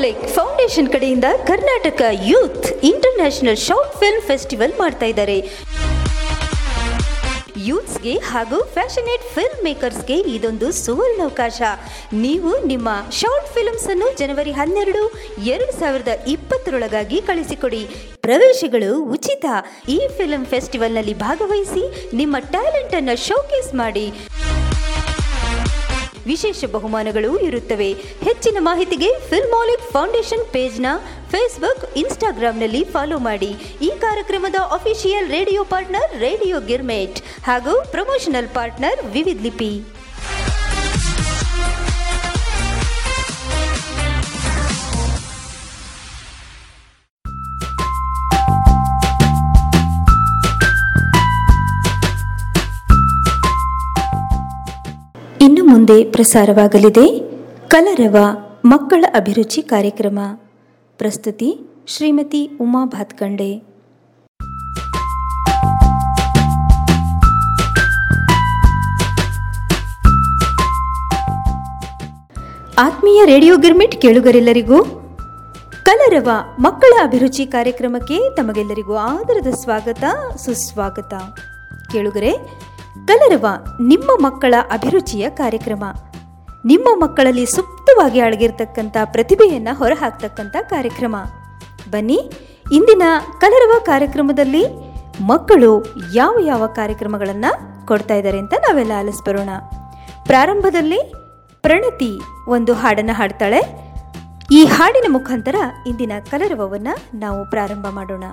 ಫಿಲ್ಮಾಲಿಕ್ foundation ಕಡೆಯಿಂದ Karnataka youth international short film festival ಮಾಡ್ತಾ ಇದ್ದಾರೆ. ಯೂತ್ಸ್ಗೆ ಹಾಗೂ ಫ್ಯಾಷನೇಟ್ ಫಿಲ್ಮ್ ಮೇಕರ್ಸ್ಗೆ ಇದೊಂದು ಸುವರ್ಣಾವಕಾಶ. ನೀವು ನಿಮ್ಮ ಶಾರ್ಟ್ ಫಿಲ್ಮ್ಸ್ ಅನ್ನು ಜನವರಿ 12, 2020 ಕಳಿಸಿಕೊಡಿ. ಪ್ರವೇಶಗಳು ಉಚಿತ. ಈ ಫಿಲ್ಮ್ ಫೆಸ್ಟಿವಲ್ನಲ್ಲಿ ಭಾಗವಹಿಸಿ ನಿಮ್ಮ ಟ್ಯಾಲೆಂಟ್ ಅನ್ನು ಶೋಕೇಸ್ ಮಾಡಿ. ವಿಶೇಷ ಬಹುಮಾನಗಳು ಇರುತ್ತವೆ. ಹೆಚ್ಚಿನ ಮಾಹಿತಿಗೆ ಫಿಲ್ಮಾಲಿಕ್ ಫೌಂಡೇಶನ್ ಪೇಜ್ನ ಫೇಸ್ಬುಕ್, ಇನ್ಸ್ಟಾಗ್ರಾಮ್ನಲ್ಲಿ ಫಾಲೋ ಮಾಡಿ. ಈ ಕಾರ್ಯಕ್ರಮದ official radio partner radio Girmit ಹಾಗೂ ಪ್ರಮೋಷನಲ್ ಪಾರ್ಟ್ನರ್ ವಿವಿಧ ಲಿಪಿ. ಇನ್ನು ಮುಂದೆ ಪ್ರಸಾರವಾಗಲಿದೆ ಕಲರವ ಮಕ್ಕಳ ಅಭಿರುಚಿ ಕಾರ್ಯಕ್ರಮ. ಪ್ರಸ್ತುತಿ ಶ್ರೀಮತಿ ಉಮಾ ಭಾತಖಂಡೆ. ಆತ್ಮೀಯ ರೇಡಿಯೋ ಗಿರ್ಮಿಟ್ ಕೇಳುಗರೆಲ್ಲರಿಗೂ ಕಲರವ ಮಕ್ಕಳ ಅಭಿರುಚಿ ಕಾರ್ಯಕ್ರಮಕ್ಕೆ ತಮಗೆಲ್ಲರಿಗೂ ಆದರದ ಸ್ವಾಗತ, ಸುಸ್ವಾಗತ. ಕೇಳುಗರೆ, ಕಲರವ ನಿಮ್ಮ ಮಕ್ಕಳ ಅಭಿರುಚಿಯ ಕಾರ್ಯಕ್ರಮ. ನಿಮ್ಮ ಮಕ್ಕಳಲ್ಲಿ ಸುಪ್ತವಾಗಿ ಅಡಗಿರ್ತಕ್ಕಂಥ ಪ್ರತಿಭೆಯನ್ನು ಹೊರಹಾಕ್ತಕ್ಕಂಥ ಕಾರ್ಯಕ್ರಮ. ಬನ್ನಿ, ಇಂದಿನ ಕಲರವ ಕಾರ್ಯಕ್ರಮದಲ್ಲಿ ಮಕ್ಕಳು ಯಾವ ಯಾವ ಕಾರ್ಯಕ್ರಮಗಳನ್ನು ಕೊಡ್ತಾ ಇದ್ದಾರೆ ಅಂತ ನಾವೆಲ್ಲ ಆಲಿಸ್ಬರೋಣ. ಪ್ರಾರಂಭದಲ್ಲಿ ಪ್ರಣತಿ ಒಂದು ಹಾಡನ್ನು ಹಾಡ್ತಾಳೆ. ಈ ಹಾಡಿನ ಮುಖಾಂತರ ಇಂದಿನ ಕಲರವವನ್ನು ನಾವು ಪ್ರಾರಂಭ ಮಾಡೋಣ.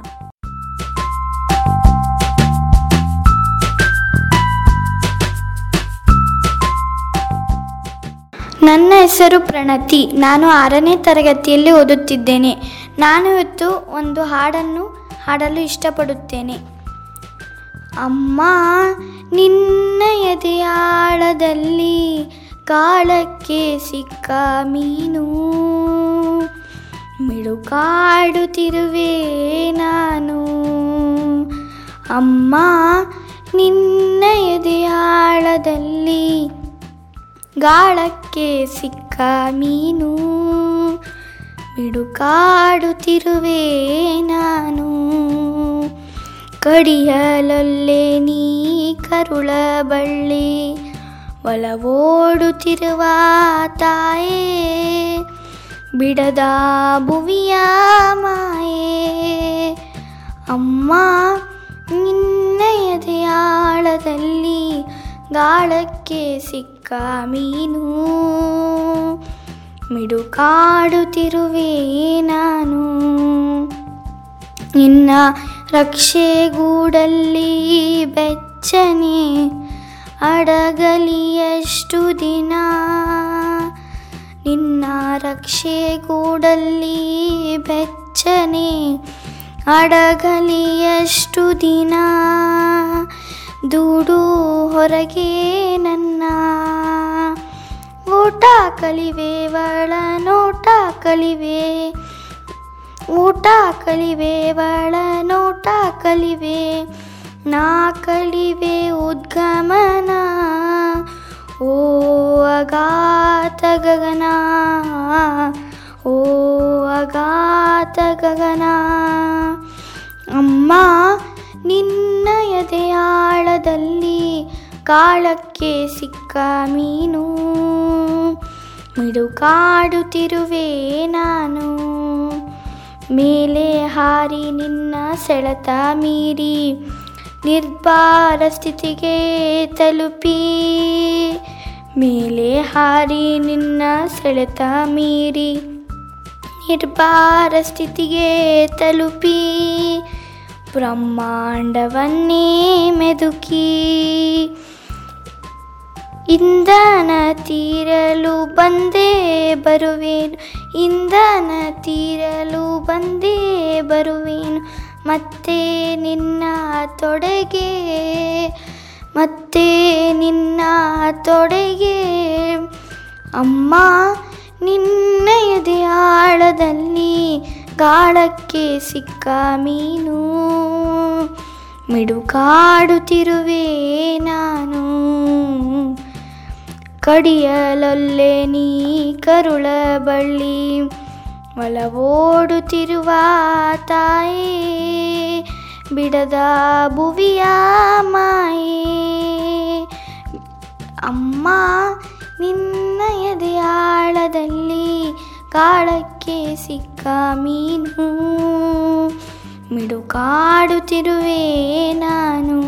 ನನ್ನ ಹೆಸರು ಪ್ರಣತಿ. ನಾನು 6ನೇ ತರಗತಿಯಲ್ಲಿ ಓದುತ್ತಿದ್ದೇನೆ. ನಾನು ಇವತ್ತು ಒಂದು ಹಾಡನ್ನು ಹಾಡಲು ಇಷ್ಟಪಡುತ್ತೇನೆ. ಅಮ್ಮ ನಿನ್ನ ಎದೆಯಾಳದಲ್ಲಿ ಕಾಳಕ್ಕೆ ಸಿಕ್ಕ ಮೀನು, ಮಿಳುಕಾಡುತ್ತಿರುವೆ ನಾನು. ಅಮ್ಮ ನಿನ್ನ ಎದೆಯಾಳದಲ್ಲಿ ಗಾಳಕ್ಕೆ ಸಿಕ್ಕ ಮೀನು, ಬಿಡುಕಾಡುತ್ತಿರುವೆ ನಾನು. ಕಡಿಯಲೊಲ್ಲೆ ನೀ ಕರುಳ ಬಳ್ಳಿ ಒಲವೋಡುತ್ತಿರುವ ತಾಯೇ, ಬಿಡದ ಭುವಿಯ ಮಾಯೆ. ಅಮ್ಮ ನಿನ್ನ ಎದೆಯಾಳದಲ್ಲಿ ಗಾಳಕ್ಕೆ ಸಿಕ್ಕ ಮೀನು, ಮಿಡುಕಾಡುತ್ತಿರುವೆ ನಾನು. ನಿನ್ನ ರಕ್ಷೆಗೂಡಲ್ಲಿ ಬೆಚ್ಚನೆ ಅಡಗಲಿ ಎಷ್ಟು ದಿನ, ನಿನ್ನ ರಕ್ಷೆಗೂಡಲ್ಲಿ ಬೆಚ್ಚನೆ ಅಡಗಲಿ ಎಷ್ಟು ದಿನ. ದೂಡು ಹೊರಗೆ ನನ್ನ, ಓಟ ಕಲಿವೆ ಒಳ ನೋಟ ಕಲಿವೆ, ಊಟ ಕಲಿವೆ ಒಳ ನೋಟ ಕಲಿವೆ, ನಾ ಕಲಿವೆ ಉದ್ಗಮನ. ಓ ಅಗಾತ ಗಗನ, ಓ ಅಗಾತ ಗಗನ. ಅಮ್ಮ ನಿನ್ನ ಎದೆಯಾಳದಲ್ಲಿ ಕಾಳಕ್ಕೆ ಸಿಕ್ಕ ಮೀನು, ಮಿಡುಕಾಡುತ್ತಿರುವೆ ನಾನು. ಮೇಲೆ ಹಾರಿ ನಿನ್ನ ಸೆಳೆತ ಮೀರಿ ನಿರ್ಭಾರ ಸ್ಥಿತಿಗೆ ತಲುಪಿ, ಮೇಲೆ ಹಾರಿ ನಿನ್ನ ಸೆಳೆತ ಮೀರಿ ನಿರ್ಭಾರ ಸ್ಥಿತಿಗೆ ತಲುಪಿ, ಬ್ರಹ್ಮಾಂಡವನ್ನೇ ಮೆದುಕಿ. ಇಂಧನ ತೀರಲು ಬಂದೇ ಬರುವೇನು, ಇಂಧನ ತೀರಲು ಬಂದೇ ಬರುವೇನು, ಮತ್ತೆ ನಿನ್ನ ತೊಡೆಗೆ, ಮತ್ತೆ ನಿನ್ನ ತೊಡೆಗೆ. ಅಮ್ಮ ನಿನ್ನ ಎದೆಯಾಳದಲ್ಲಿ ಗಾಳಕ್ಕೆ ಸಿಕ್ಕ ಮೀನು, ಮಿಡುಕಾಡುತ್ತಿರುವೆ ನಾನು. ಕಡಿಯಲೊಲ್ಲೆ ನೀ ಕರುಳ ಬಳ್ಳಿ ಮಲವೋಡುತ್ತಿರುವ ತಾಯಿ ಬಿಡದ ಭುವಿಯ ಮಾಯೆ ಅಮ್ಮ ನಿನ್ನ ಎದೆಯಾಳದಲ್ಲಿ ಕಾಳಕ್ಕೆ ಸಿಕ್ಕ ಮೀನು ಮಿಡುಕಾಡುತ್ತಿರುವೆ ನಾನು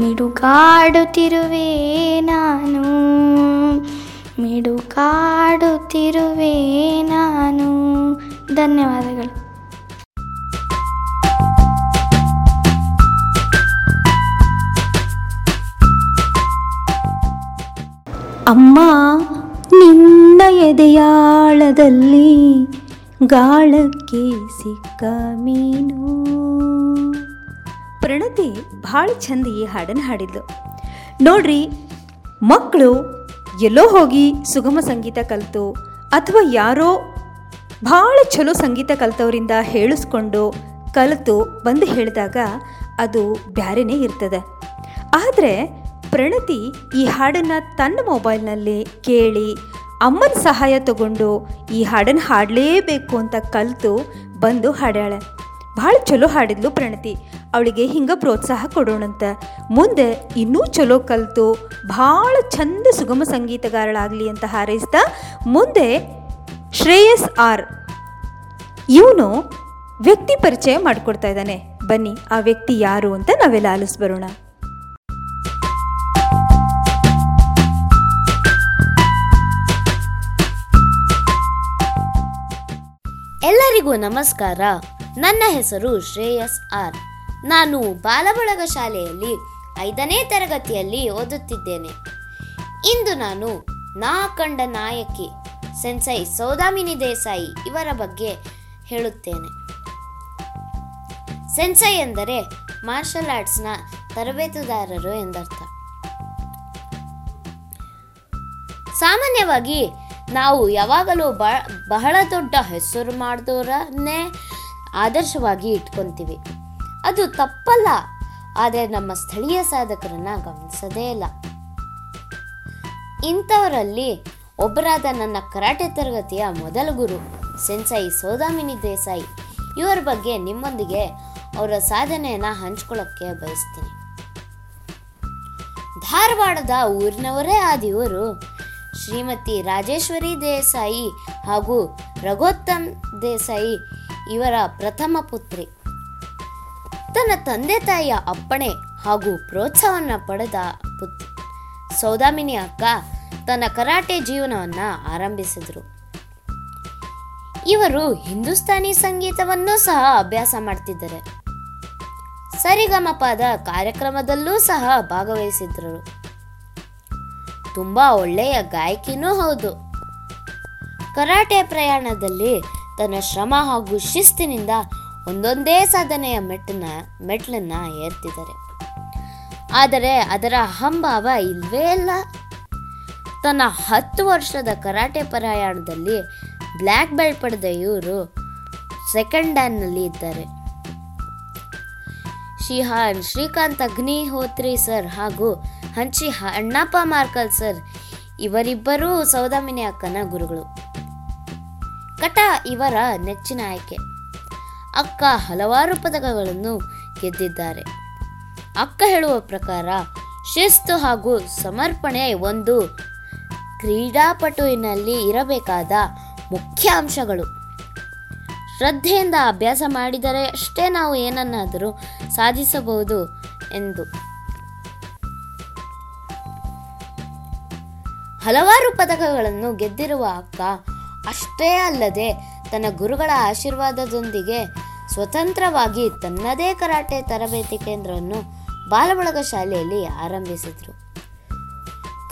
ಮಿಡುಕಾಡುತ್ತಿರುವೆ ನಾನು ಮಿಡುಕಾಡುತ್ತಿರುವೆ ನಾನು. ಧನ್ಯವಾದಗಳು. ಅಮ್ಮ ನಿನ್ನ ಎದೆಯಾಳದಲ್ಲಿ ಗಾಳಕ್ಕೆ ಸಿಕ್ಕ ಮೀನು. ಪ್ರಣತಿ ಭಾಳ ಚಂದ ಈ ಹಾಡನ್ನು ಹಾಡಿದ್ಲು ನೋಡ್ರಿ. ಮಕ್ಕಳು ಎಲ್ಲೋ ಹೋಗಿ ಸುಗಮ ಸಂಗೀತ ಕಲಿತು ಅಥವಾ ಯಾರೋ ಭಾಳ ಚಲೋ ಸಂಗೀತ ಕಲಿತವರಿಂದ ಹೇಳಿಸ್ಕೊಂಡು ಕಲಿತು ಬಂದು ಹೇಳಿದಾಗ ಅದು ಬ್ಯಾರೆನೇ ಇರ್ತದೆ. ಆದರೆ ಪ್ರಣತಿ ಈ ಹಾಡನ್ನು ತನ್ನ ಮೊಬೈಲ್ನಲ್ಲಿ ಕೇಳಿ ಅಮ್ಮನ ಸಹಾಯ ತಗೊಂಡು ಈ ಹಾಡನ್ನು ಹಾಡಲೇಬೇಕು ಅಂತ ಕಲಿತು ಬಂದು ಹಾಡ್ಯಾಳೆ. ಭಾಳ ಚಲೋ ಹಾಡಿದ್ಲು ಪ್ರಣತಿ. ಅವಳಿಗೆ ಹಿಂಗೆ ಪ್ರೋತ್ಸಾಹ ಕೊಡೋಣಂತ. ಮುಂದೆ ಇನ್ನೂ ಚಲೋ ಕಲಿತು ಭಾಳ ಚಂದ ಸುಗಮ ಸಂಗೀತಗಾರಳಾಗಲಿ ಅಂತ ಹಾರೈಸ್ತಾ ಮುಂದೆ ಶ್ರೇಯಸ್ ಆರ್ ಇವನು ವ್ಯಕ್ತಿ ಪರಿಚಯ ಮಾಡಿಕೊಡ್ತಾ ಇದ್ದಾನೆ. ಬನ್ನಿ ಆ ವ್ಯಕ್ತಿ ಯಾರು ಅಂತ ನಾವೆಲ್ಲ ಆಲಿಸಿ ಬರೋಣ. ಎಲ್ಲರಿಗೂ ನಮಸ್ಕಾರ. ನನ್ನ ಹೆಸರು ಶ್ರೇಯಸ್ ಆರ್. ನಾನು ಬಾಲಬಳಗ ಶಾಲೆಯಲ್ಲಿ 5ನೇ ತರಗತಿಯಲ್ಲಿ ಓದುತ್ತಿದ್ದೇನೆ. ಇಂದು ನಾನು ನಾ ಕಂಡ ನಾಯಕಿ ಸೆನ್ಸೈ ಸೌದಾಮಿನಿ ದೇಸಾಯಿ ಇವರ ಬಗ್ಗೆ ಹೇಳುತ್ತೇನೆ. ಸೆನ್ಸೈ ಎಂದರೆ ಮಾರ್ಷಲ್ ಆರ್ಟ್ಸ್ನ ತರಬೇತುದಾರರು ಎಂದರ್ಥ. ಸಾಮಾನ್ಯವಾಗಿ ನಾವು ಯಾವಾಗಲೂ ಬಹಳ ದೊಡ್ಡ ಹೆಸರು ಮಾಡಿದವರನ್ನೇ ಆದರ್ಶವಾಗಿ ಇಟ್ಕೊತೀವಿ. ಅದು ತಪ್ಪಲ್ಲ, ಆದರೆ ನಮ್ಮ ಸ್ಥಳೀಯ ಸಾಧಕರನ್ನ ಗಮನಿಸದೇ ಇಲ್ಲ. ಇಂಥವರಲ್ಲಿ ಒಬ್ಬರಾದ ನನ್ನ ಕರಾಟೆ ತರಗತಿಯ ಮೊದಲ ಗುರು ಸೆನ್ಸೈ ಸೌದಾಮಿನಿ ದೇಸಾಯಿ ಇವರ ಬಗ್ಗೆ ನಿಮ್ಮೊಂದಿಗೆ ಅವರ ಸಾಧನೆಯನ್ನು ಹಂಚ್ಕೊಳ್ಳೋಕ್ಕೆ ಬಯಸ್ತೀನಿ. ಧಾರವಾಡದ ಊರಿನವರೇ ಆದ ಇವರು ಶ್ರೀಮತಿ ರಾಜೇಶ್ವರಿ ದೇಸಾಯಿ ಹಾಗೂ ರಘೋತ್ತಮ್ ದೇಸಾಯಿ ಇವರ ಪ್ರಥಮ ಪುತ್ರಿ. ತನ್ನ ತಂದೆ ತಾಯಿಯ ಅಪ್ಪಣೆ ಹಾಗೂ ಪ್ರೋತ್ಸಾಹವನ್ನು ಪಡೆದ ಸೌದಾಮಿನಿ ಅಕ್ಕ ತನ್ನ ಕರಾಟೆ ಜೀವನವನ್ನು ಆರಂಭಿಸಿದರು. ಇವರು ಹಿಂದೂಸ್ತಾನಿ ಸಂಗೀತವನ್ನೂ ಸಹ ಅಭ್ಯಾಸ ಮಾಡ್ತಿದ್ದಾರೆ. ಸರಿಗಮಪದ ಕಾರ್ಯಕ್ರಮದಲ್ಲೂ ಸಹ ಭಾಗವಹಿಸಿದ್ರು. ತುಂಬ ಒಳ್ಳೆಯ ಗಾಯಕಿನೂ ಹೌದು. ಕರಾಟೆ ಪ್ರಯಾಣದಲ್ಲಿ ತನ್ನ ಶ್ರಮ ಹಾಗೂ ಶಿಸ್ತಿನಿಂದ ಒಂದೊಂದೇ ಸಾಧನೆಯ ಮೆಟ್ಟಲನ್ನು ಏರ್ತಿದ್ದಾರೆ. ಆದರೆ ಅದರ ಅಹಂಭಾವ ಇಲ್ವೇ ಇಲ್ಲ. ತನ್ನ 10 ವರ್ಷದ ಕರಾಟೆ ಪ್ರಯಾಣದಲ್ಲಿ ಬ್ಲ್ಯಾಕ್ ಬೆಲ್ಟ್ ಪಡೆದ ಇವರು ಸೆಕೆಂಡ್ ಡ್ಯಾನ್ನಲ್ಲಿ ಇದ್ದಾರೆ. ಶಿಹಾನ್ ಶ್ರೀಕಾಂತ್ ಅಗ್ನಿಹೋತ್ರಿ ಸರ್ ಹಾಗೂ ಹಂಚಿ ಅಣ್ಣಾಪ್ಪ ಮಾರ್ಕಲ್ ಸರ್ ಇವರಿಬ್ಬರೂ ಸೌದಾಮಿನಿ ಅಕ್ಕನ ಗುರುಗಳು. ಕಟ ಇವರ ನೆಚ್ಚಿನ ಆಯ್ಕೆ. ಅಕ್ಕ ಹಲವಾರು ಪದಕಗಳನ್ನು ಗೆದ್ದಿದ್ದಾರೆ. ಅಕ್ಕ ಹೇಳುವ ಪ್ರಕಾರ ಶಿಸ್ತು ಹಾಗೂ ಸಮರ್ಪಣೆ ಒಂದು ಕ್ರೀಡಾಪಟುವಿನಲ್ಲಿ ಇರಬೇಕಾದ ಮುಖ್ಯ ಅಂಶಗಳು. ಶ್ರದ್ಧೆಯಿಂದ ಅಭ್ಯಾಸ ಮಾಡಿದರೆ ಅಷ್ಟೇ ನಾವು ಏನನ್ನಾದರೂ ಸಾಧಿಸಬಹುದು ಎಂದು. ಹಲವಾರು ಪದಕಗಳನ್ನು ಗೆದ್ದಿರುವ ಅಕ್ಕ ಅಷ್ಟೇ ಅಲ್ಲದೆ ತನ್ನ ಗುರುಗಳ ಆಶೀರ್ವಾದದೊಂದಿಗೆ ಸ್ವತಂತ್ರವಾಗಿ ತನ್ನದೇ ಕರಾಟೆ ತರಬೇತಿ ಕೇಂದ್ರವನ್ನು ಬಾಲಬಳಗ ಶಾಲೆಯಲ್ಲಿ ಆರಂಭಿಸಿದರು.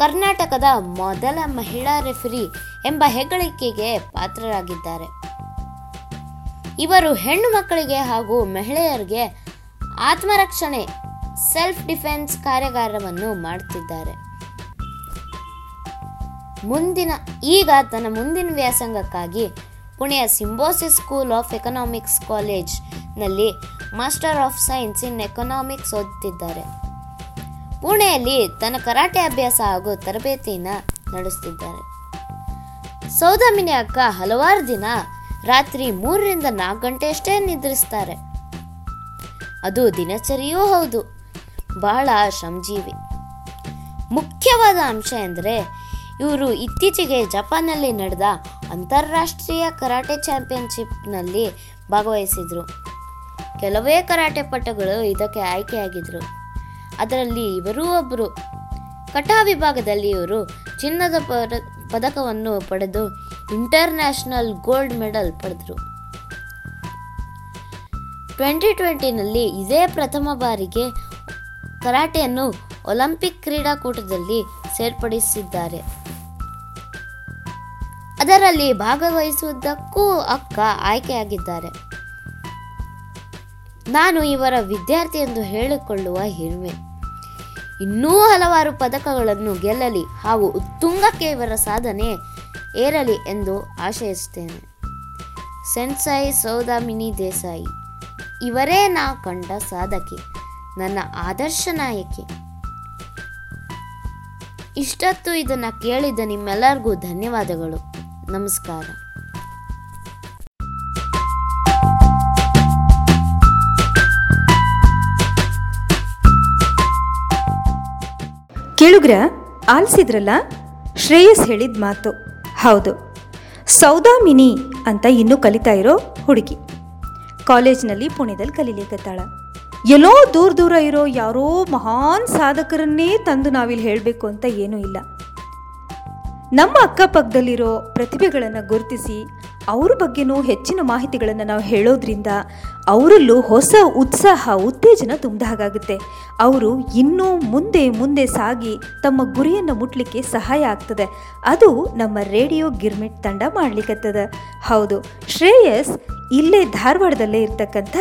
ಕರ್ನಾಟಕದ ಮೊದಲ ಮಹಿಳಾ ರೆಫರಿ ಎಂಬ ಹೆಗ್ಗಳಿಕೆಗೆ ಪಾತ್ರರಾಗಿದ್ದಾರೆ. ಇವರು ಹೆಣ್ಣು ಮಕ್ಕಳಿಗೆ ಹಾಗೂ ಮಹಿಳೆಯರಿಗೆ ಆತ್ಮರಕ್ಷಣೆ ಸೆಲ್ಫ್ ಡಿಫೆನ್ಸ್ ಕಾರ್ಯಾಗಾರವನ್ನು ಮಾಡ್ತಿದ್ದಾರೆ. ಈಗ ತನ್ನ ಮುಂದಿನ ವ್ಯಾಸಂಗಕ್ಕಾಗಿ ಪುಣೆಯ ಸಿಂಬೋಸಿಸ್ ಸ್ಕೂಲ್ ಆಫ್ ಎಕನಾಮಿಕ್ಸ್ ಕಾಲೇಜ್ನಲ್ಲಿ master of science in economics ಓದುತ್ತಿದ್ದಾರೆ. ಪುಣೆಯಲ್ಲಿ ತನ್ನ ಕರಾಟೆ ಅಭ್ಯಾಸ ಹಾಗೂ ತರಬೇತಿಯನ್ನು ನಡೆಸುತ್ತಿದ್ದಾರೆ. ಸೌದಾಮಿನಿ ಅಕ್ಕ ಹಲವಾರು ದಿನ ರಾತ್ರಿ 3-4 ಗಂಟೆಯಷ್ಟೇ ನಿದ್ರಿಸ್ತಾರೆ. ಅದು ದಿನಚರಿಯೂ ಹೌದು. ಬಹಳ ಶ್ರಮಜೀವಿ. ಮುಖ್ಯವಾದ ಅಂಶ ಎಂದರೆ ಇವರು ಇತ್ತೀಚೆಗೆ ಜಪಾನ್ನಲ್ಲಿ ನಡೆದ ಅಂತಾರಾಷ್ಟ್ರೀಯ ಕರಾಟೆ ಚಾಂಪಿಯನ್ಶಿಪ್ನಲ್ಲಿ ಭಾಗವಹಿಸಿದರು. ಕೆಲವೇ ಕರಾಟೆ ಪಟುಗಳು ಇದಕ್ಕೆ ಆಯ್ಕೆಯಾಗಿದ್ದರು. ಅದರಲ್ಲಿ ಇವರೂ ಒಬ್ಬರು. ಕಟಾ ವಿಭಾಗದಲ್ಲಿ ಇವರು ಚಿನ್ನದ ಪದಕವನ್ನು ಪಡೆದು ಇಂಟರ್ನ್ಯಾಷನಲ್ ಗೋಲ್ಡ್ ಮೆಡಲ್ ಪಡೆದರು. 2020ನಲ್ಲಿ ಇದೇ ಪ್ರಥಮ ಬಾರಿಗೆ ಕರಾಟೆಯನ್ನು ಒಲಿಂಪಿಕ್ ಕ್ರೀಡಾಕೂಟದಲ್ಲಿ ಸೇರ್ಪಡಿಸಿದ್ದಾರೆ. ಅದರಲ್ಲಿ ಭಾಗವಹಿಸುವುದಕ್ಕೂ ಅಕ್ಕ ಆಯ್ಕೆಯಾಗಿದ್ದಾರೆ. ನಾನು ಇವರ ವಿದ್ಯಾರ್ಥಿ ಎಂದು ಹೇಳಿಕೊಳ್ಳುವ ಹೆಮ್ಮೆ. ಇನ್ನೂ ಹಲವಾರು ಪದಕಗಳನ್ನು ಗೆಲ್ಲಲಿ ಹಾಗೂ ಉತ್ತುಂಗಕ್ಕೆ ಇವರ ಸಾಧನೆ ಏರಲಿ ಎಂದು ಆಶಯಿಸುತ್ತೇನೆ. ಸೆನ್ಸಾಯಿ ಸೌದಾಮಿನಿ ದೇಸಾಯಿ, ಇವರೇ ನಾ ಕಂಡ ಸಾಧಕಿ, ನನ್ನ ಆದರ್ಶ ನಾಯಕಿ. ಇಷ್ಟೊತ್ತು ಇದನ್ನು ಕೇಳಿದ ನಿಮ್ಮೆಲ್ಲರಿಗೂ ಧನ್ಯವಾದಗಳು. ನಮಸ್ಕಾರ. ಕೇಳುಗ್ರ, ಆಲಿಸಿದ್ರಲ್ಲ ಶ್ರೇಯಸ್ ಹೇಳಿದ ಮಾತು. ಹೌದು, ಸೌದಾಮಿನಿ ಅಂತ ಇನ್ನೂ ಕಲಿತಾ ಇರೋ ಹುಡುಗಿ, ಕಾಲೇಜ್ನಲ್ಲಿ ಪುಣೆದಲ್ಲಿ ಕಲೀಲಿಕ್ಕತ್ತಾಳ. ಎಲ್ಲೋ ದೂರ ದೂರ ಇರೋ ಯಾರೋ ಮಹಾನ್ ಸಾಧಕರನ್ನೇ ತಂದು ನಾವಿಲ್ಲಿ ಹೇಳಬೇಕು ಅಂತ ಏನೂ ಇಲ್ಲ. ನಮ್ಮ ಅಕ್ಕಪಕ್ಕದಲ್ಲಿರೋ ಪ್ರತಿಭೆಗಳನ್ನು ಗುರುತಿಸಿ ಅವ್ರ ಬಗ್ಗೆನೂ ಹೆಚ್ಚಿನ ಮಾಹಿತಿಗಳನ್ನು ನಾವು ಹೇಳೋದ್ರಿಂದ ಅವರಲ್ಲೂ ಹೊಸ ಉತ್ಸಾಹ, ಉತ್ತೇಜನ ತುಂಬಿದ ಹಾಗಾಗುತ್ತೆ. ಅವರು ಇನ್ನೂ ಮುಂದೆ ಮುಂದೆ ಸಾಗಿ ತಮ್ಮ ಗುರಿಯನ್ನು ಮುಟ್ಟಲಿಕ್ಕೆ ಸಹಾಯ ಆಗ್ತದೆ. ಅದು ನಮ್ಮ ರೇಡಿಯೋ ಗಿರ್ಮಿಟ್ ತಂಡ ಮಾಡಲಿಕ್ಕತ್ತದೆ. ಹೌದು, ಶ್ರೇಯಸ್ ಇಲ್ಲೇ ಧಾರವಾಡದಲ್ಲೇ ಇರ್ತಕ್ಕಂಥ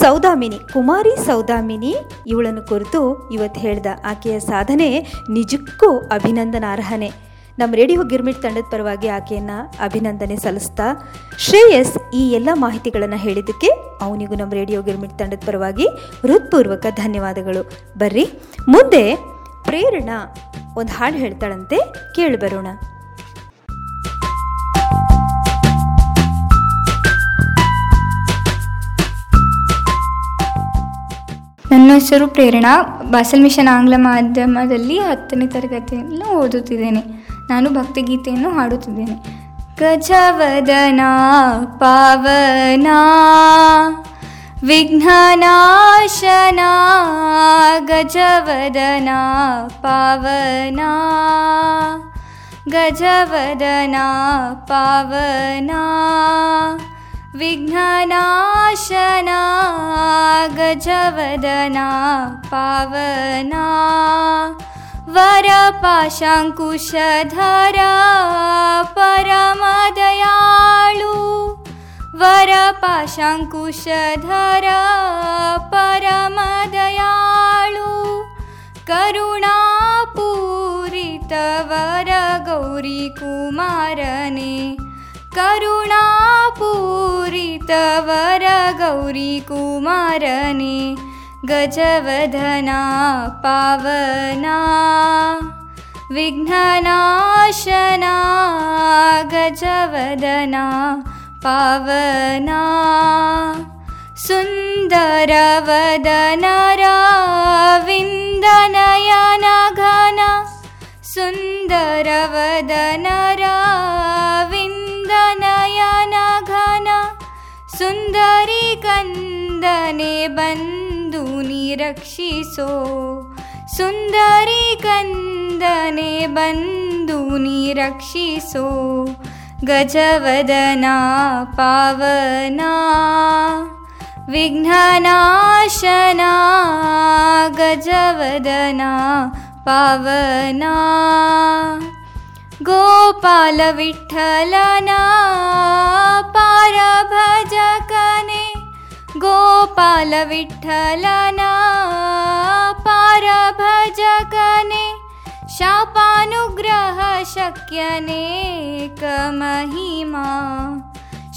ಸೌದಾಮಿನಿ, ಕುಮಾರಿ ಸೌದಾಮಿನಿ, ಇವಳನ್ನು ಕುರಿತು ಇವತ್ತು ಹೇಳ್ದ. ಆಕೆಯ ಸಾಧನೆ ನಿಜಕ್ಕೂ ಅಭಿನಂದನಾರ್ಹನೇ. ನಮ್ಮ ರೇಡಿಯೋ ಗಿರ್ಮಿಟ್ ತಂಡದ ಪರವಾಗಿ ಆಕೆಯನ್ನು ಅಭಿನಂದನೆ ಸಲ್ಲಿಸ್ತಾ, ಶ್ರೇಯಸ್ ಈ ಎಲ್ಲ ಮಾಹಿತಿಗಳನ್ನು ಹೇಳಿದ್ದಕ್ಕೆ ಅವನಿಗೂ ನಮ್ಮ ರೇಡಿಯೋ ಗಿರ್ಮಿಟ್ ತಂಡದ ಪರವಾಗಿ ಹೃತ್ಪೂರ್ವಕ ಧನ್ಯವಾದಗಳು. ಬರ್ರಿ, ಮುಂದೆ ಪ್ರೇರಣಾ ಒಂದು ಹಾಡು ಹೇಳ್ತಾಳಂತೆ, ಕೇಳಿ ಬರೋಣ. ನನ್ನ ಹೆಸರು ಪ್ರೇರಣಾ. ಬಾಸಲ್ ಮಿಷನ್ ಆಂಗ್ಲ ಮಾಧ್ಯಮದಲ್ಲಿ 10ನೇ ತರಗತಿಯನ್ನು ಓದುತ್ತಿದ್ದೇನೆ. ನಾನು ಭಕ್ತಿಗೀತೆಯನ್ನು ಹಾಡುತ್ತಿದ್ದೇನೆ. ಗಜವದನ ಪಾವನ ವಿಘ್ನನಾಶನ, ಗಜವದನ ಪಾವನ, ಗಜವದನ ಪಾವನ ವಿಘ್ನನಾಶನ, ಗಜವದನ ಪಾವನ, ವರಪಾಶಾಂಕುಶಧರ ಪರಮದಯಾಳು, ವರಪಾಶಾಂಕುಶಧರ ಪರಮದಯಾಳು, ಕರುಣಾಪೂರಿತ ವರ ಗೌರಿ ಕುಮಾರನೆ, ಕರುಣಾಪೂರಿತ ವರ ಗೌರಿ ಕುಮಾರನೆ, ಗಜವದನ ಪಾವನ ವಿಘ್ನನಾಶನ, ಗಜವದನ ಪಾವನ, ಸುಂದರವದನ ರವಿಂದನಯನ ಘನ, ಸುಂದರವದನ ರವಿಂದನಯನ ಘನ, ಸುಂದರಿ ಕಂದನೆ ಬಂದ ರಕ್ಷಿಸೋ, ಸುಂದರಿ ಕಂದನೆ ಬಂದು ನೀ ರಕ್ಷಿಸೋ, ಗಜವದನ ಪಾವನ ವಿಘ್ನನಾಶನ, ಗಜವದನ ಪಾವನ, ಗೋಪಾಲ ವಿಠಲನ ಪಾರ ಭಜಕನೆ, ಗೋಪಾಲ ವಿಠಲನ ಪಾರ ಭಜಕನೆ, ಶಾಪಾನುಗ್ರಹ ಶಕ್ಯನೇಕ ಮಹಿಮಾ,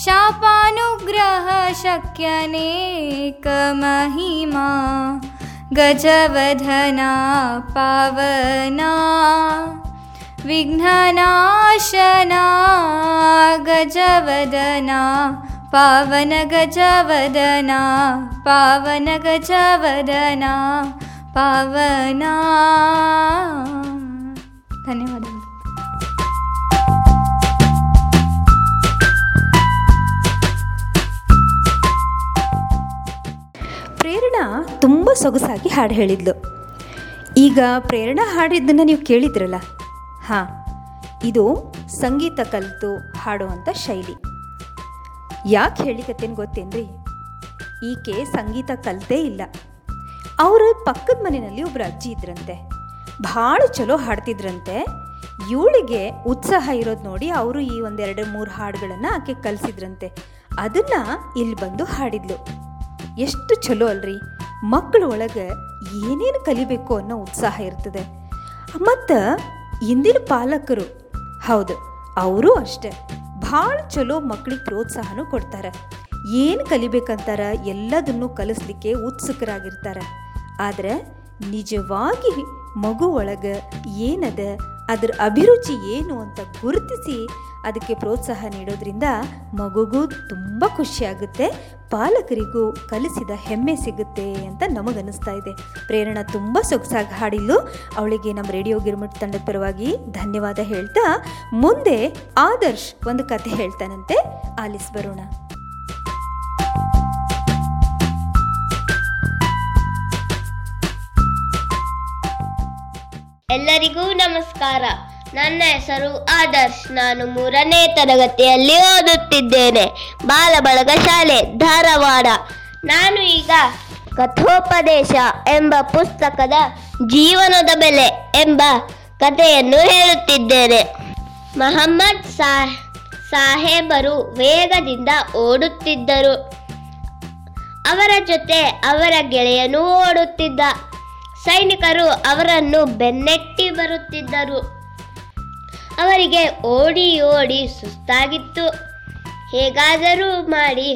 ಶಾಪಾನುಗ್ರಹ ಶಕ್ಯನೇಕ ಮಹಿಮಾ, ಗಜವದನ ಪಾವನ ವಿಘ್ನನಾಶನಾ ಗಜವದನಾ ಪಾವನ ಗಜವದನಾ ಪಾವನ ಗಜವದನಾ ಪಾವನ. ಧನ್ಯವಾದಗಳು. ಪ್ರೇರಣಾ ತುಂಬ ಸೊಗಸಾಗಿ ಹಾಡು ಹೇಳಿದ್ಲು. ಈಗ ಪ್ರೇರಣಾ ಹಾಡಿದ್ದನ್ನು ನೀವು ಕೇಳಿದ್ರಲ್ಲ, ಹಾಂ, ಇದು ಸಂಗೀತ ಕಲಿತು ಹಾಡುವಂಥ ಶೈಲಿ. ಯಾಕೆ ಹೇಳಿಕತ್ತೇನು ಗೊತ್ತೇನ್ರಿ, ಈಕೆ ಸಂಗೀತ ಕಲಿತೇ ಇಲ್ಲ. ಅವರ ಪಕ್ಕದ ಮನೆಯಲ್ಲಿ ಒಬ್ಬರು ಅಜ್ಜಿ ಇದ್ರಂತೆ, ಭಾಳ ಚಲೋ ಹಾಡ್ತಿದ್ರಂತೆ. ಇವಳಿಗೆ ಉತ್ಸಾಹ ಇರೋದು ನೋಡಿ ಅವರು ಈ ಒಂದೆರಡು ಮೂರು ಹಾಡುಗಳನ್ನು ಆಕೆ ಕಲಿಸಿದ್ರಂತೆ. ಅದನ್ನು ಇಲ್ಲಿ ಬಂದು ಹಾಡಿದ್ಲು. ಎಷ್ಟು ಚಲೋ ಅಲ್ರಿ, ಮಕ್ಕಳ ಒಳಗೆ ಏನೇನು ಕಲಿಬೇಕು ಅನ್ನೋ ಉತ್ಸಾಹ ಇರ್ತದೆ. ಮತ್ತು ಇಂದಿನ ಪಾಲಕರು, ಹೌದು, ಅವರು ಅಷ್ಟೆ ಭಾಳ ಚಲೋ ಮಕ್ಕಳಿಗೆ ಪ್ರೋತ್ಸಾಹನೂ ಕೊಡ್ತಾರೆ. ಏನು ಕಲಿಬೇಕಂತಾರೆ ಎಲ್ಲದನ್ನು ಕಲಿಸ್ಲಿಕ್ಕೆ ಉತ್ಸುಕರಾಗಿರ್ತಾರೆ. ಆದರೆ ನಿಜವಾಗಿ ಮಗು ಒಳಗೆ ಏನದ, ಅದರ ಅಭಿರುಚಿ ಏನು ಅಂತ ಗುರುತಿಸಿ ಅದಕ್ಕೆ ಪ್ರೋತ್ಸಾಹ ನೀಡೋದ್ರಿಂದ ಮಗುಗೂ ತುಂಬ ಖುಷಿಯಾಗುತ್ತೆ, ಪಾಲಕರಿಗೂ ಕಲಿಸಿದ ಹೆಮ್ಮೆ ಸಿಗುತ್ತೆ ಅಂತ ನಮಗನ್ನಿಸ್ತಾ ಇದೆ. ಪ್ರೇರಣಾ ತುಂಬ ಸೊಗಸಾಗಿ ಹಾಡಿಲು, ಅವಳಿಗೆ ನಮ್ಮ ರೇಡಿಯೋ ಗಿರ್ಮಿಟ್ ತಂಡದ ಪರವಾಗಿ ಧನ್ಯವಾದ ಹೇಳ್ತಾ ಮುಂದೆ ಆದರ್ಶ್ ಒಂದು ಕತೆ ಹೇಳ್ತಾನಂತೆ, ಆಲಿಸ್ ಬರೋಣ. ಎಲ್ಲರಿಗೂ ನಮಸ್ಕಾರ. ನನ್ನ ಹೆಸರು ಆದರ್ಶ್. ನಾನು 3ನೇ ತರಗತಿಯಲ್ಲಿ ಓದುತ್ತಿದ್ದೇನೆ, ಬಾಲಬಳಗ ಶಾಲೆ, ಧಾರವಾಡ. ನಾನು ಈಗ ಕಥೋಪದೇಶ ಎಂಬ ಪುಸ್ತಕದ ಜೀವನದ ಬೆಲೆ ಎಂಬ ಕಥೆಯನ್ನು ಹೇಳುತ್ತಿದ್ದೇನೆ. ಮೊಹಮ್ಮದ್ ಸಾಹೇಬರು ವೇಗದಿಂದ ಓಡುತ್ತಿದ್ದರು. ಅವರ ಜೊತೆ ಅವರ ಗೆಳೆಯನೂ ಓಡುತ್ತಿದ್ದ. ಸೈನಿಕರು ಅವರನ್ನು ಬೆನ್ನಟ್ಟಿ ಬರುತ್ತಿದ್ದರು. ಅವರಿಗೆ ಓಡಿ ಓಡಿ ಸುಸ್ತಾಗಿತ್ತು. ಹೇಗಾದರೂ ಮಾಡಿ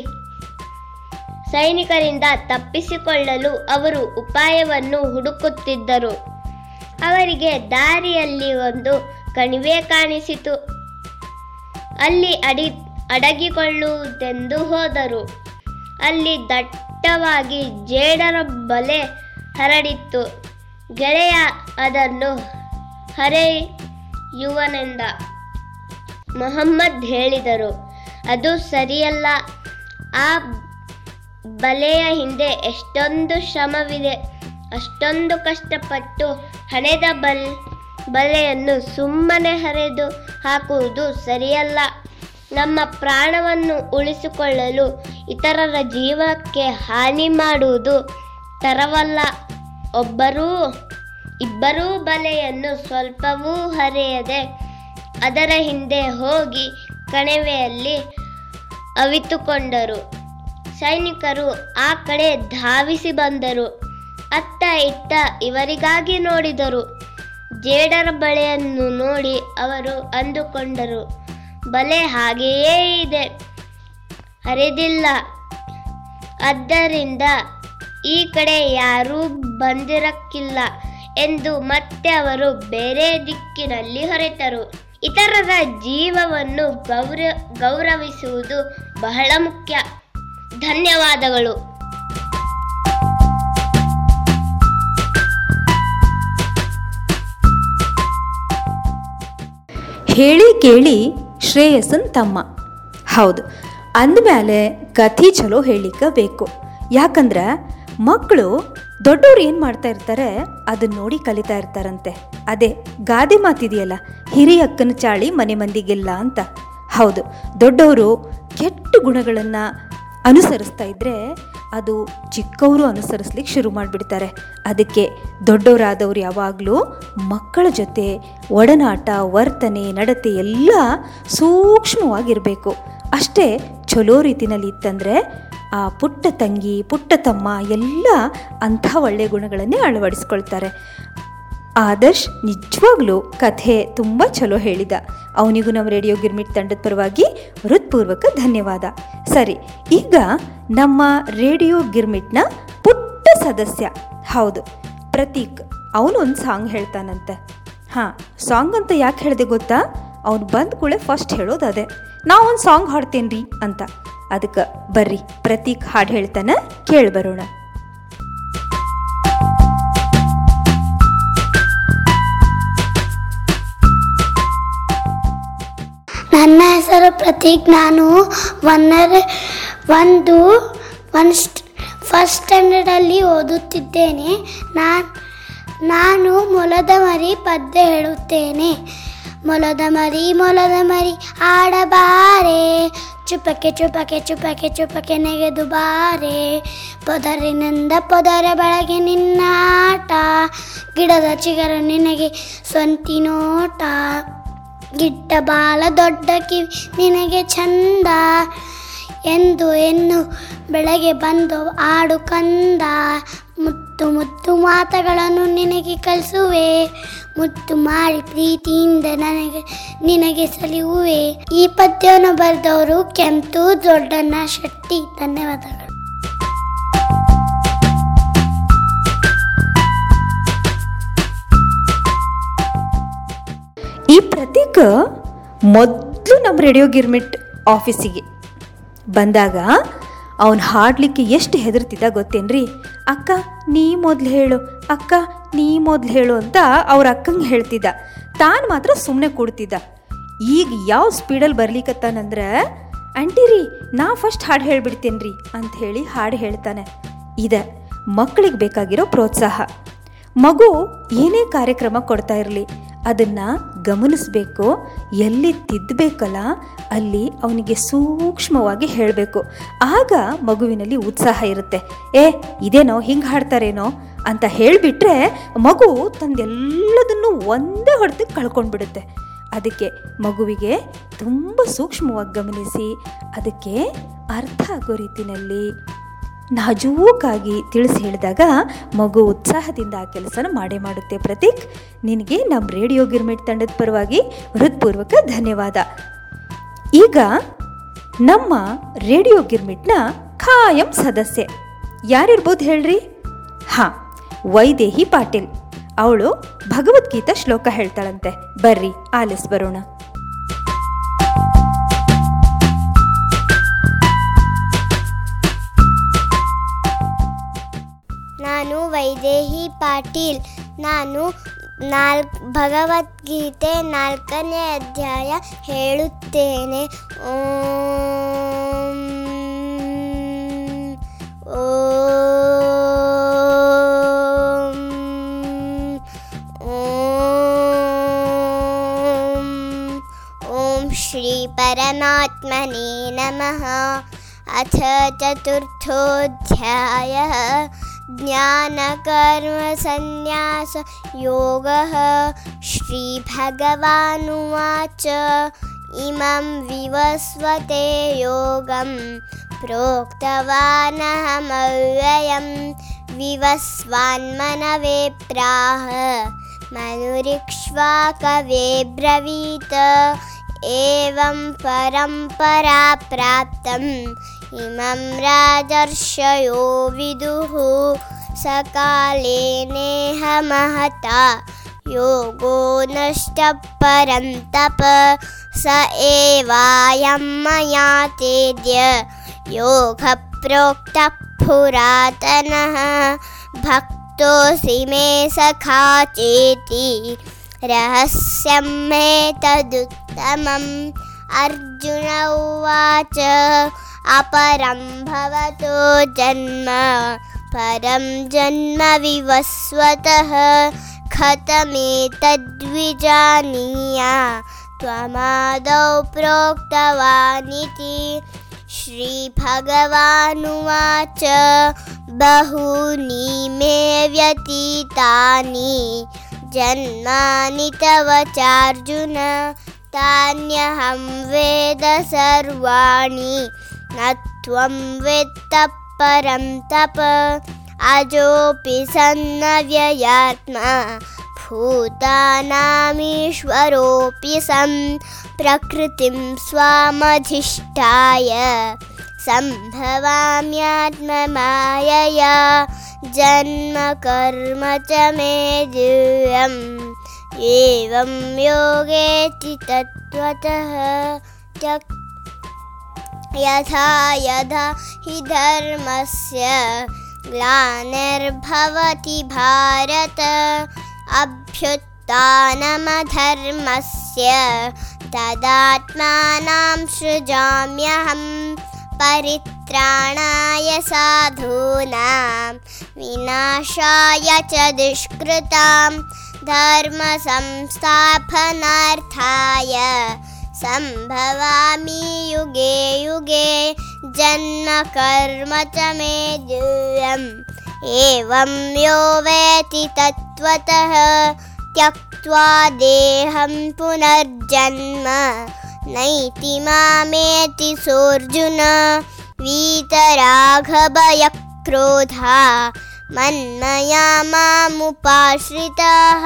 ಸೈನಿಕರಿಂದ ತಪ್ಪಿಸಿಕೊಳ್ಳಲು ಅವರು ಉಪಾಯವನ್ನು ಹುಡುಕುತ್ತಿದ್ದರು. ಅವರಿಗೆ ದಾರಿಯಲ್ಲಿ ಒಂದು ಕಣಿವೆ ಕಾಣಿಸಿತು. ಅಲ್ಲಿ ಅಡಗಿಕೊಳ್ಳುವುದೆಂದು ಹೋದರು. ಅಲ್ಲಿ ದಟ್ಟವಾಗಿ ಜೇಡರ ಬಲೆ ಹರಡಿತ್ತು. ಗೆಳೆಯ ಅದನ್ನು ಹರೆಯುವನೆಂದ ಮೊಹಮ್ಮದ್ ಹೇಳಿದರು. ಅದು ಸರಿಯಲ್ಲ, ಆ ಬಲೆಯ ಹಿಂದೆ ಎಷ್ಟೊಂದು ಶ್ರಮವಿದೆ. ಅಷ್ಟೊಂದು ಕಷ್ಟಪಟ್ಟು ಹಣೆದ ಬಲೆಯನ್ನು ಸುಮ್ಮನೆ ಹರಿದು ಹಾಕುವುದು ಸರಿಯಲ್ಲ. ನಮ್ಮ ಪ್ರಾಣವನ್ನು ಉಳಿಸಿಕೊಳ್ಳಲು ಇತರರ ಜೀವಕ್ಕೆ ಹಾನಿ ಮಾಡುವುದು ತರವಲ್ಲ. ಇಬ್ಬರೂ ಬಲೆಯನ್ನು ಸ್ವಲ್ಪವೂ ಹರಿಯದೆ ಅದರ ಹಿಂದೆ ಹೋಗಿ ಕಣಿವೆಯಲ್ಲಿ ಅವಿತುಕೊಂಡರು. ಸೈನಿಕರು ಆ ಕಡೆ ಧಾವಿಸಿ ಬಂದರು. ಅತ್ತ ಇತ್ತ ಇವರಿಗಾಗಿ ನೋಡಿದರು. ಜೇಡರ ಬಲೆಯನ್ನು ನೋಡಿ ಅವರು ಅಂದುಕೊಂಡರು, ಬಲೆ ಹಾಗೆಯೇ ಇದೆ, ಹರಿದಿಲ್ಲ, ಆದ್ದರಿಂದ ಈ ಕಡೆ ಯಾರೂ ಬಂದಿರಕ್ಕಿಲ್ಲ ಎಂದು ಮತ್ತೆ ಅವರು ಬೇರೆ ದಿಕ್ಕಿನಲ್ಲಿ ಹೊರಟರು. ಇತರರ ಜೀವವನ್ನು ಗೌರವಿಸುವುದು ಬಹಳ ಮುಖ್ಯ. ಧನ್ಯವಾದಗಳು. ಹೇಳಿ ಕೇಳಿ ಶ್ರೇಯಸ್ಸನ್ ತಮ್ಮ, ಹೌದು, ಅಂದಮೇಲೆ ಕಥೆ ಚಲೋ ಹೇಳಿಕಬೇಕು. ಯಾಕಂದ್ರೆ ಮಕ್ಕಳು ದೊಡ್ಡವ್ರು ಏನು ಮಾಡ್ತಾ ಇರ್ತಾರೆ ಅದನ್ನ ನೋಡಿ ಕಲಿತಾ ಇರ್ತಾರಂತೆ. ಅದೇ ಗಾದೆ ಮಾತಿದೆಯಲ್ಲ, ಹಿರಿಯಕ್ಕನ ಚಾಳಿ ಮನೆ ಮಂದಿಗೆಲ್ಲ ಅಂತ. ಹೌದು, ದೊಡ್ಡವರು ಕೆಟ್ಟ ಗುಣಗಳನ್ನು ಅನುಸರಿಸ್ತಾ ಇದ್ದರೆ ಅದು ಚಿಕ್ಕವರು ಅನುಸರಿಸ್ಲಿಕ್ಕೆ ಶುರು ಮಾಡಿಬಿಡ್ತಾರೆ. ಅದಕ್ಕೆ ದೊಡ್ಡವರಾದವ್ರು ಯಾವಾಗಲೂ ಮಕ್ಕಳ ಜೊತೆ ಒಡನಾಟ, ವರ್ತನೆ, ನಡತೆ ಎಲ್ಲ ಸೂಕ್ಷ್ಮವಾಗಿರಬೇಕು. ಅಷ್ಟೇ ಚಲೋ ರೀತಿನಲ್ಲಿ ಇತ್ತಂದರೆ ಆ ಪುಟ್ಟ ತಂಗಿ, ಪುಟ್ಟ ತಮ್ಮ ಎಲ್ಲ ಅಂಥ ಒಳ್ಳೆಯ ಗುಣಗಳನ್ನೇ ಅಳವಡಿಸ್ಕೊಳ್ತಾರೆ. ಆದರ್ಶ್ ನಿಜವಾಗ್ಲೂ ಕಥೆ ತುಂಬ ಚಲೋ ಹೇಳಿದ. ಅವನಿಗೂ ನಮ್ಮ ರೇಡಿಯೋ ಗಿರ್ಮಿಟ್ ತಂಡದ ಪರವಾಗಿ ಹೃತ್ಪೂರ್ವಕ ಧನ್ಯವಾದ. ಸರಿ, ಈಗ ನಮ್ಮ ರೇಡಿಯೋ ಗಿರ್ಮಿಟ್ನ ಪುಟ್ಟ ಸದಸ್ಯ, ಹೌದು, ಪ್ರತೀಕ್, ಅವನೊಂದು ಸಾಂಗ್ ಹೇಳ್ತಾನಂತೆ. ಹಾಂ, ಸಾಂಗ್ ಅಂತ ಯಾಕೆ ಹೇಳಿದೆ ಗೊತ್ತಾ? ಅವ್ನು ಬಂದ ಕೂಡಲೇ ಫಸ್ಟ್ ಹೇಳೋದು ಅದೇ, ನಾ ಒಂದು ಸಾಂಗ್ ಹಾಡ್ತೇನೆ ರೀ ಅಂತ. ಅದಕ್ಕೆ ಬರ್ರಿ ಪ್ರತೀಕ್ ಹಾಡು ಹೇಳ್ತಾನೆ, ಕೇಳಿ ಬರೋಣ. ನನ್ನ ಹೆಸರು ಪ್ರತೀಕ್. ನಾನು ಫಸ್ಟ್ ಸ್ಟ್ಯಾಂಡರ್ಡಲ್ಲಿ ಓದುತ್ತಿದ್ದೇನೆ. ನಾನು ಮೊಲದ ಮರಿ ಪದ್ಯ ಹೇಳುತ್ತೇನೆ. ಮೊಲದ ಮರಿ ಮೊಲದ ಮರಿ ಆಡಬಾರೆ, ಚುಪಕ್ಕೆ ಚುಪಕ್ಕೆ ಚುಪಕ್ಕೆ ಚುಪಕ್ಕೆ ನೆಗೆದು ಬಾರೆ, ಪೊದರಿನಿಂದ ಪೊದರ ಬೆಳಗ್ಗೆ ನಿನ್ನಾಟ, ಗಿಡದ ಚಿಗರ ನಿನಗೆ ಸ್ವಂತಿ ನೋಟ, ಗಿಟ್ಟ ಬಾಲ ದೊಡ್ಡ ಕಿವಿ ನಿನಗೆ ಚಂದ, ಎಂದು ಎನ್ನು ಬೆಳಗ್ಗೆ ಬಂದು ಆಡು ಕಂದ, ಮುತ್ತು ಮುತ್ತು ಮಾತುಗಳನ್ನು ನಿನಗೆ ಕಲಿಸುವೆ, ಮುತ್ತು ಮಾಡಿ ಪ್ರೀತಿಯಿಂದ ನಿನಗೆ ಸಲಿಯುವೆ. ಈ ಪದ್ಯವನ್ನು ಬರೆದವರು ಕೆಂಪು ದೊಡ್ಡಣ್ಣ ಶೆಟ್ಟಿ. ಧನ್ಯವಾದಗಳು. ಈ ಪ್ರತೀಕ್ ಮೊದಲು ನಮ್ಮ ರೇಡಿಯೋ ಗಿರ್ಮಿಟ್ ಆಫೀಸಿಗೆ ಬಂದಾಗ ಅವನು ಹಾಡಲಿಕ್ಕೆ ಎಷ್ಟು ಹೆದರ್ತಿದ್ದ ಗೊತ್ತೇನ್ರಿ? ಅಕ್ಕ ನೀ ಮೊದಲು ಹೇಳು, ಅಕ್ಕ ನೀ ಮೊದಲು ಹೇಳು ಅಂತ ಅವ್ರ ಅಕ್ಕಂಗೆ ಹೇಳ್ತಿದ್ದ. ತಾನು ಮಾತ್ರ ಸುಮ್ಮನೆ ಕೂಡ್ತಿದ್ದ. ಈಗ ಯಾವ ಸ್ಪೀಡಲ್ಲಿ ಬರ್ಲಿಕ್ಕತ್ತಾನಂದ್ರೆ, ಆಂಟಿ ರೀ ನಾ ಫಸ್ಟ್ ಹಾಡು ಹೇಳಿಬಿಡ್ತೇನೆ ರೀ ಅಂತ ಹೇಳಿ ಹಾಡು ಹೇಳ್ತಾನೆ. ಇದೆ ಮಕ್ಕಳಿಗೆ ಬೇಕಾಗಿರೋ ಪ್ರೋತ್ಸಾಹ. ಮಗು ಏನೇ ಕಾರ್ಯಕ್ರಮ ಕೊಡ್ತಾ ಇರಲಿ ಅದನ್ನು ಗಮನಿಸಬೇಕು, ಎಲ್ಲಿ ತಿದ್ದಬೇಕಲ್ಲ ಅಲ್ಲಿ ಅವನಿಗೆ ಸೂಕ್ಷ್ಮವಾಗಿ ಹೇಳಬೇಕು. ಆಗ ಮಗುವಿನಲ್ಲಿ ಉತ್ಸಾಹ ಇರುತ್ತೆ. ಇದೇನೋ ಹಿಂಗೆ ಹಾಡ್ತಾರೇನೋ ಅಂತ ಹೇಳಿಬಿಟ್ರೆ ಮಗು ತಂದೆಲ್ಲದನ್ನು ಒಂದೇ ಹೊಡೆದು ಕಳ್ಕೊಂಡ್ಬಿಡುತ್ತೆ. ಅದಕ್ಕೆ ಮಗುವಿಗೆ ತುಂಬ ಸೂಕ್ಷ್ಮವಾಗಿ ಗಮನಿಸಿ ಅದಕ್ಕೆ ಅರ್ಥ ಆಗೋ ರೀತಿಯಲ್ಲಿ ನಾಜೂಕಾಗಿ ತಿಳಿಸಿ ಹೇಳಿದಾಗ ಮಗು ಉತ್ಸಾಹದಿಂದ ಆ ಕೆಲಸನ ಮಾಡೇ ಮಾಡುತ್ತೆ. ಪ್ರತೀಕ್, ನಿನಗೆ ನಮ್ಮ ರೇಡಿಯೋ ಗಿರ್ಮಿಟ್ ತಂಡದ ಪರವಾಗಿ ಹೃತ್ಪೂರ್ವಕ ಧನ್ಯವಾದ. ಈಗ ನಮ್ಮ ರೇಡಿಯೋ ಗಿರ್ಮಿಟ್ನ ಖಾಯಂ ಸದಸ್ಯೆ ಯಾರಿರ್ಬೋದು ಹೇಳ್ರಿ? ಹಾಂ, ವೈದೇಹಿ ಪಾಟೀಲ್. ಅವಳು ಭಗವದ್ಗೀತಾ ಶ್ಲೋಕ ಹೇಳ್ತಾಳಂತೆ. ಬರ್ರಿ ಆಲಿಸ್ ಬರೋಣ. ನಾನು ವೈದೇಹಿ ಪಾಟೀಲ್. ನಾನು ಭಗವದ್ಗೀತೆ 4ನೇ ಅಧ್ಯಾಯ ಹೇಳುತ್ತೇನೆ. ಓಂ ಓಂ ಓಂ ಓಂ ಶ್ರೀ ಪರಮಾತ್ಮನೇ ನಮಃ. ಅಥ ಚತುರ್ಥೋಧ್ಯಾಯ ज्ञानकर्मसन्न्यासयोगः. श्रीभगवानुवाच इमं विवस्वते योगं प्रोक्तवानहमव्ययं विवस्वान्मनवे प्राह मनुरिक्ष्वा कवे ब्रवीत. एवं परम्परा प्राप्तम् इमं राजर्षयो विदुः सकाले नेह महता योगो नष्टः परन्तप. स एवायं मया तेद्य योगः प्रोक्तः पुरातनः. भक्तोऽसि मे सखा चेति रहस्यं मे तदुत्तमम्. अर्जुन उवाच अपरं भवतो जन्म परं जन्म विवस्वतः. खतमेतद्विजानीय त्वमादौ प्रोक्तवानिति. श्रीभगवानुवाच बहूनि मे व्यतीतानि जन्मानि तव चार्जुन. तान्यहं वेद सर्वाणि न त्वं वेत्त परं तप. अजोऽपि सन्नव्ययात्मा भूतानामीश्वरोऽपि सं. प्रकृतिं स्वामधिष्ठाय सम्भवाम्यात्ममायया. जन्म कर्म च मे दिव्यम् ಏವಂ ಯೋಗೇತಿ ತತ್ವತಃ ಯಥಾ ಯಥಾ ಹಿ ಧರ್ಮಸ್ಯ ಗ್ಲಾನಿರ್ಭವತಿ ಭಾರತ ಅಭ್ಯುತ್ಥಾನಮಧರ್ಮಸ್ಯ ತದಾತ್ಮಾನಾಂ ಸೃಜಾಮ್ಯಹಂ ಪರಿತ್ರಾಣಾಯ ಸಾಧೂನಾಂ ವಿನಾಶಾಯ ಚ ದುಷ್ಕೃತಾಂ ಧರ್ಮ ಸಂಸ್ಥಾಪನಾರ್ಥಾಯ ಸಂಭವಾಮಿ ಯುಗೇ ಯುಗೇ ಜನ್ಮ ಕರ್ಮ ಚ ಮೇ ದಿವ್ಯಂ ಏವಂ ಯೋ ವೇತಿ ತತ್ವತಃ ತ್ಯಕ್ತ್ವಾ ದೇಹಂ ಪುನರ್ಜನ್ಮ ನೈತಿ ಮಾಮೇತಿ ಸೋರ್ಜುನ ವೀತರಾಘವಯ ಕ್ರೋಧ ಮನ್ಮಯಾ ಮಾಮುಪಾಶ್ರಿತಃ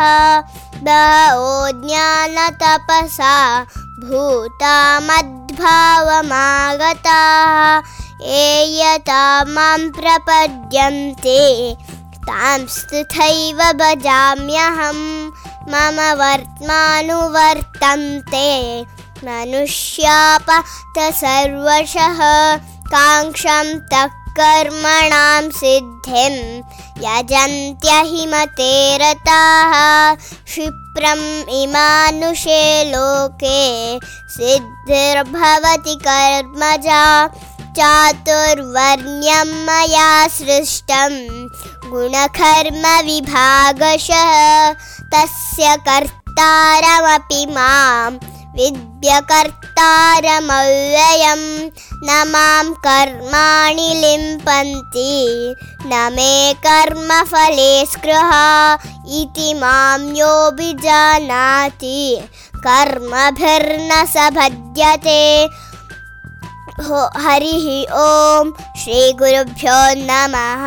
ಬಹೋ ಜ್ಞಾನ ತಪಸಾ ಭೂತಾ ಮದ್ಭಾವಮಾಗತಾಃ ಏಯತಾ ಮಾಂ ಪ್ರಪದ್ಯಂತೆ ತಾಂಸ್ತಥೈವ ಭಜಾಮ್ಯಹಂ ಮಮ ವರ್ತ್ಮಾನುವರ್ತಂತೆ ಮನುಷ್ಯಾಪತ ಸರ್ವಶಃ ಕಾಂಕ್ಷಂ ತತ್ಕರ್ಮಣಾಂ ಸಿದ್ಧಿಂ ಯಜಂತ್ಯ ಹಿಮತೇ ರತಾಃ ಕ್ಷಿಪ್ರಂ ಇಮಾನುಷೇ ಲೋಕೆ ಸಿದ್ಧಿರ್ಭವತಿ ಕರ್ಮಜಾ ಚಾತುರ್ವರ್ಣ್ಯಂ ಮಯಾ ಸೃಷ್ಟಂ ಗುಣಕರ್ಮ ವಿಭಾಗಶಃ ತಸ್ಯ ಕರ್ತಾರಮಪಿ ಮಾಂ ವಿದ್ಯಕರ್ತಾರಮವ್ಯಯಂ ನ ಮಾಂ ಕರ್ಮಾಣಿ ಲಿಂಪಂತಿ ನ ಮೇ ಕರ್ಮಫಲೇ ಸ್ಪೃಹ ಇತಿ ಮಾಂ ಯೋಭಿಜಾನಾತಿ ಕರ್ಮಭಿರ್ನ ಸ ಬಧ್ಯತೆ ಹರಿಃ ಓಂ ಶ್ರೀ ಗುರುಭ್ಯೋ ನಮಃ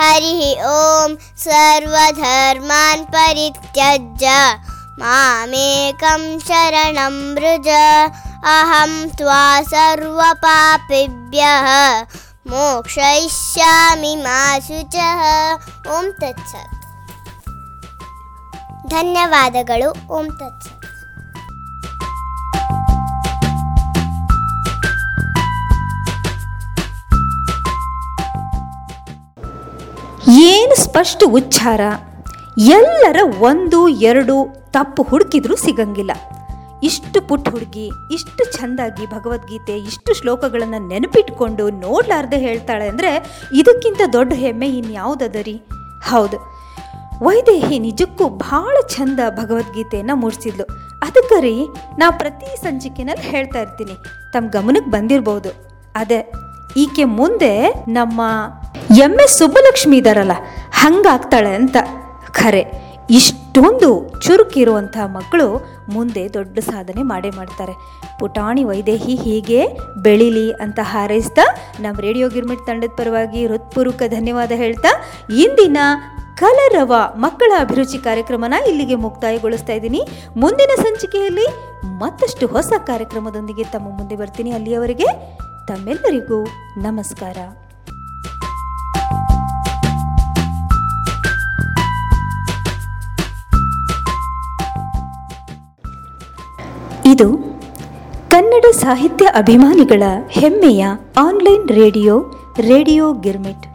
ಹರಿಃ ಓಂ ಸರ್ವಧರ್ಮಾನ್ ಪರಿತ್ಯಜ್ಯ ಮಾಮೇಕಂ ಶರಣಂ ವ್ರಜ ಅಹಂ ತ್ವಾ ಸರ್ವಪಾಪಿಭ್ಯಃ ಮೋಕ್ಷಯಿಷ್ಯಾಮಿ ಮಾ ಶುಚಃ. ಓಂ ತತ್ಸತ್. ಧನ್ಯವಾದಗಳು. ಓಂ ತತ್ಸತ್. ಏನು ಸ್ಪಷ್ಟ ಉಚ್ಚಾರ! ಎಲ್ಲರ ಒಂದು ಎರಡು ತಪ್ಪು ಹುಡುಕಿದ್ರೂ ಸಿಗಂಗಿಲ್ಲ. ಇಷ್ಟು ಪುಟ್ಟ ಹುಡುಗಿ ಇಷ್ಟು ಚೆಂದಾಗಿ ಭಗವದ್ಗೀತೆ ಇಷ್ಟು ಶ್ಲೋಕಗಳನ್ನು ನೆನಪಿಟ್ಕೊಂಡು ನೋಡ್ಲಾರ್ದೆ ಹೇಳ್ತಾಳೆ ಅಂದರೆ ಇದಕ್ಕಿಂತ ದೊಡ್ಡ ಹೆಮ್ಮೆ ಇನ್ಯಾವುದದ ರೀ? ಹೌದು, ವೈದೇಹಿ ನಿಜಕ್ಕೂ ಭಾಳ ಚೆಂದ ಭಗವದ್ಗೀತೆಯನ್ನು ಮೂಡಿಸಿದ್ಲು. ಅದಕ್ಕೆ ರೀ ನಾ ಪ್ರತಿ ಸಂಚಿಕೆನಲ್ಲಿ ಹೇಳ್ತಾ ಇರ್ತೀನಿ, ತಮ್ಮ ಗಮನಕ್ಕೆ ಬಂದಿರ್ಬೋದು. ಅದೇ ಈಕೆ ಮುಂದೆ ನಮ್ಮ ಎಂ ಎಸ್ ಸುಬ್ಬಲಕ್ಷ್ಮಿ ಇದ್ದಾರಲ್ಲ ಹಂಗಾಗ್ತಾಳೆ ಅಂತ. ಖರೆ, ಇಷ್ಟೊಂದು ಚುರುಕಿರುವಂಥ ಮಕ್ಕಳು ಮುಂದೆ ದೊಡ್ಡ ಸಾಧನೆ ಮಾಡೇ ಮಾಡ್ತಾರೆ. ಪುಟಾಣಿ ವೈದೇಹಿ ಹೀಗೆ ಬೆಳೀಲಿ ಅಂತ ಹಾರೈಸ್ತಾ ನಮ್ಮ ರೇಡಿಯೋ ಗಿರ್ಮಿಟ್ ತಂಡದ ಪರವಾಗಿ ಹೃತ್ಪೂರ್ವಕ ಧನ್ಯವಾದ ಹೇಳ್ತಾ ಇಂದಿನ ಕಲರವ ಮಕ್ಕಳ ಅಭಿರುಚಿ ಕಾರ್ಯಕ್ರಮನ ಇಲ್ಲಿಗೆ ಮುಕ್ತಾಯಗೊಳಿಸ್ತಾ ಇದ್ದೀನಿ. ಮುಂದಿನ ಸಂಚಿಕೆಯಲ್ಲಿ ಮತ್ತಷ್ಟು ಹೊಸ ಕಾರ್ಯಕ್ರಮದೊಂದಿಗೆ ತಮ್ಮ ಮುಂದೆ ಬರ್ತೀನಿ. ಅಲ್ಲಿಯವರೆಗೆ ತಮ್ಮೆಲ್ಲರಿಗೂ ನಮಸ್ಕಾರ. ಇದು ಕನ್ನಡ ಸಾಹಿತ್ಯ ಅಭಿಮಾನಿಗಳ ಹೆಮ್ಮೆಯ ಆನ್ಲೈನ್ ರೇಡಿಯೋ ಗಿರ್ಮಿಟ್.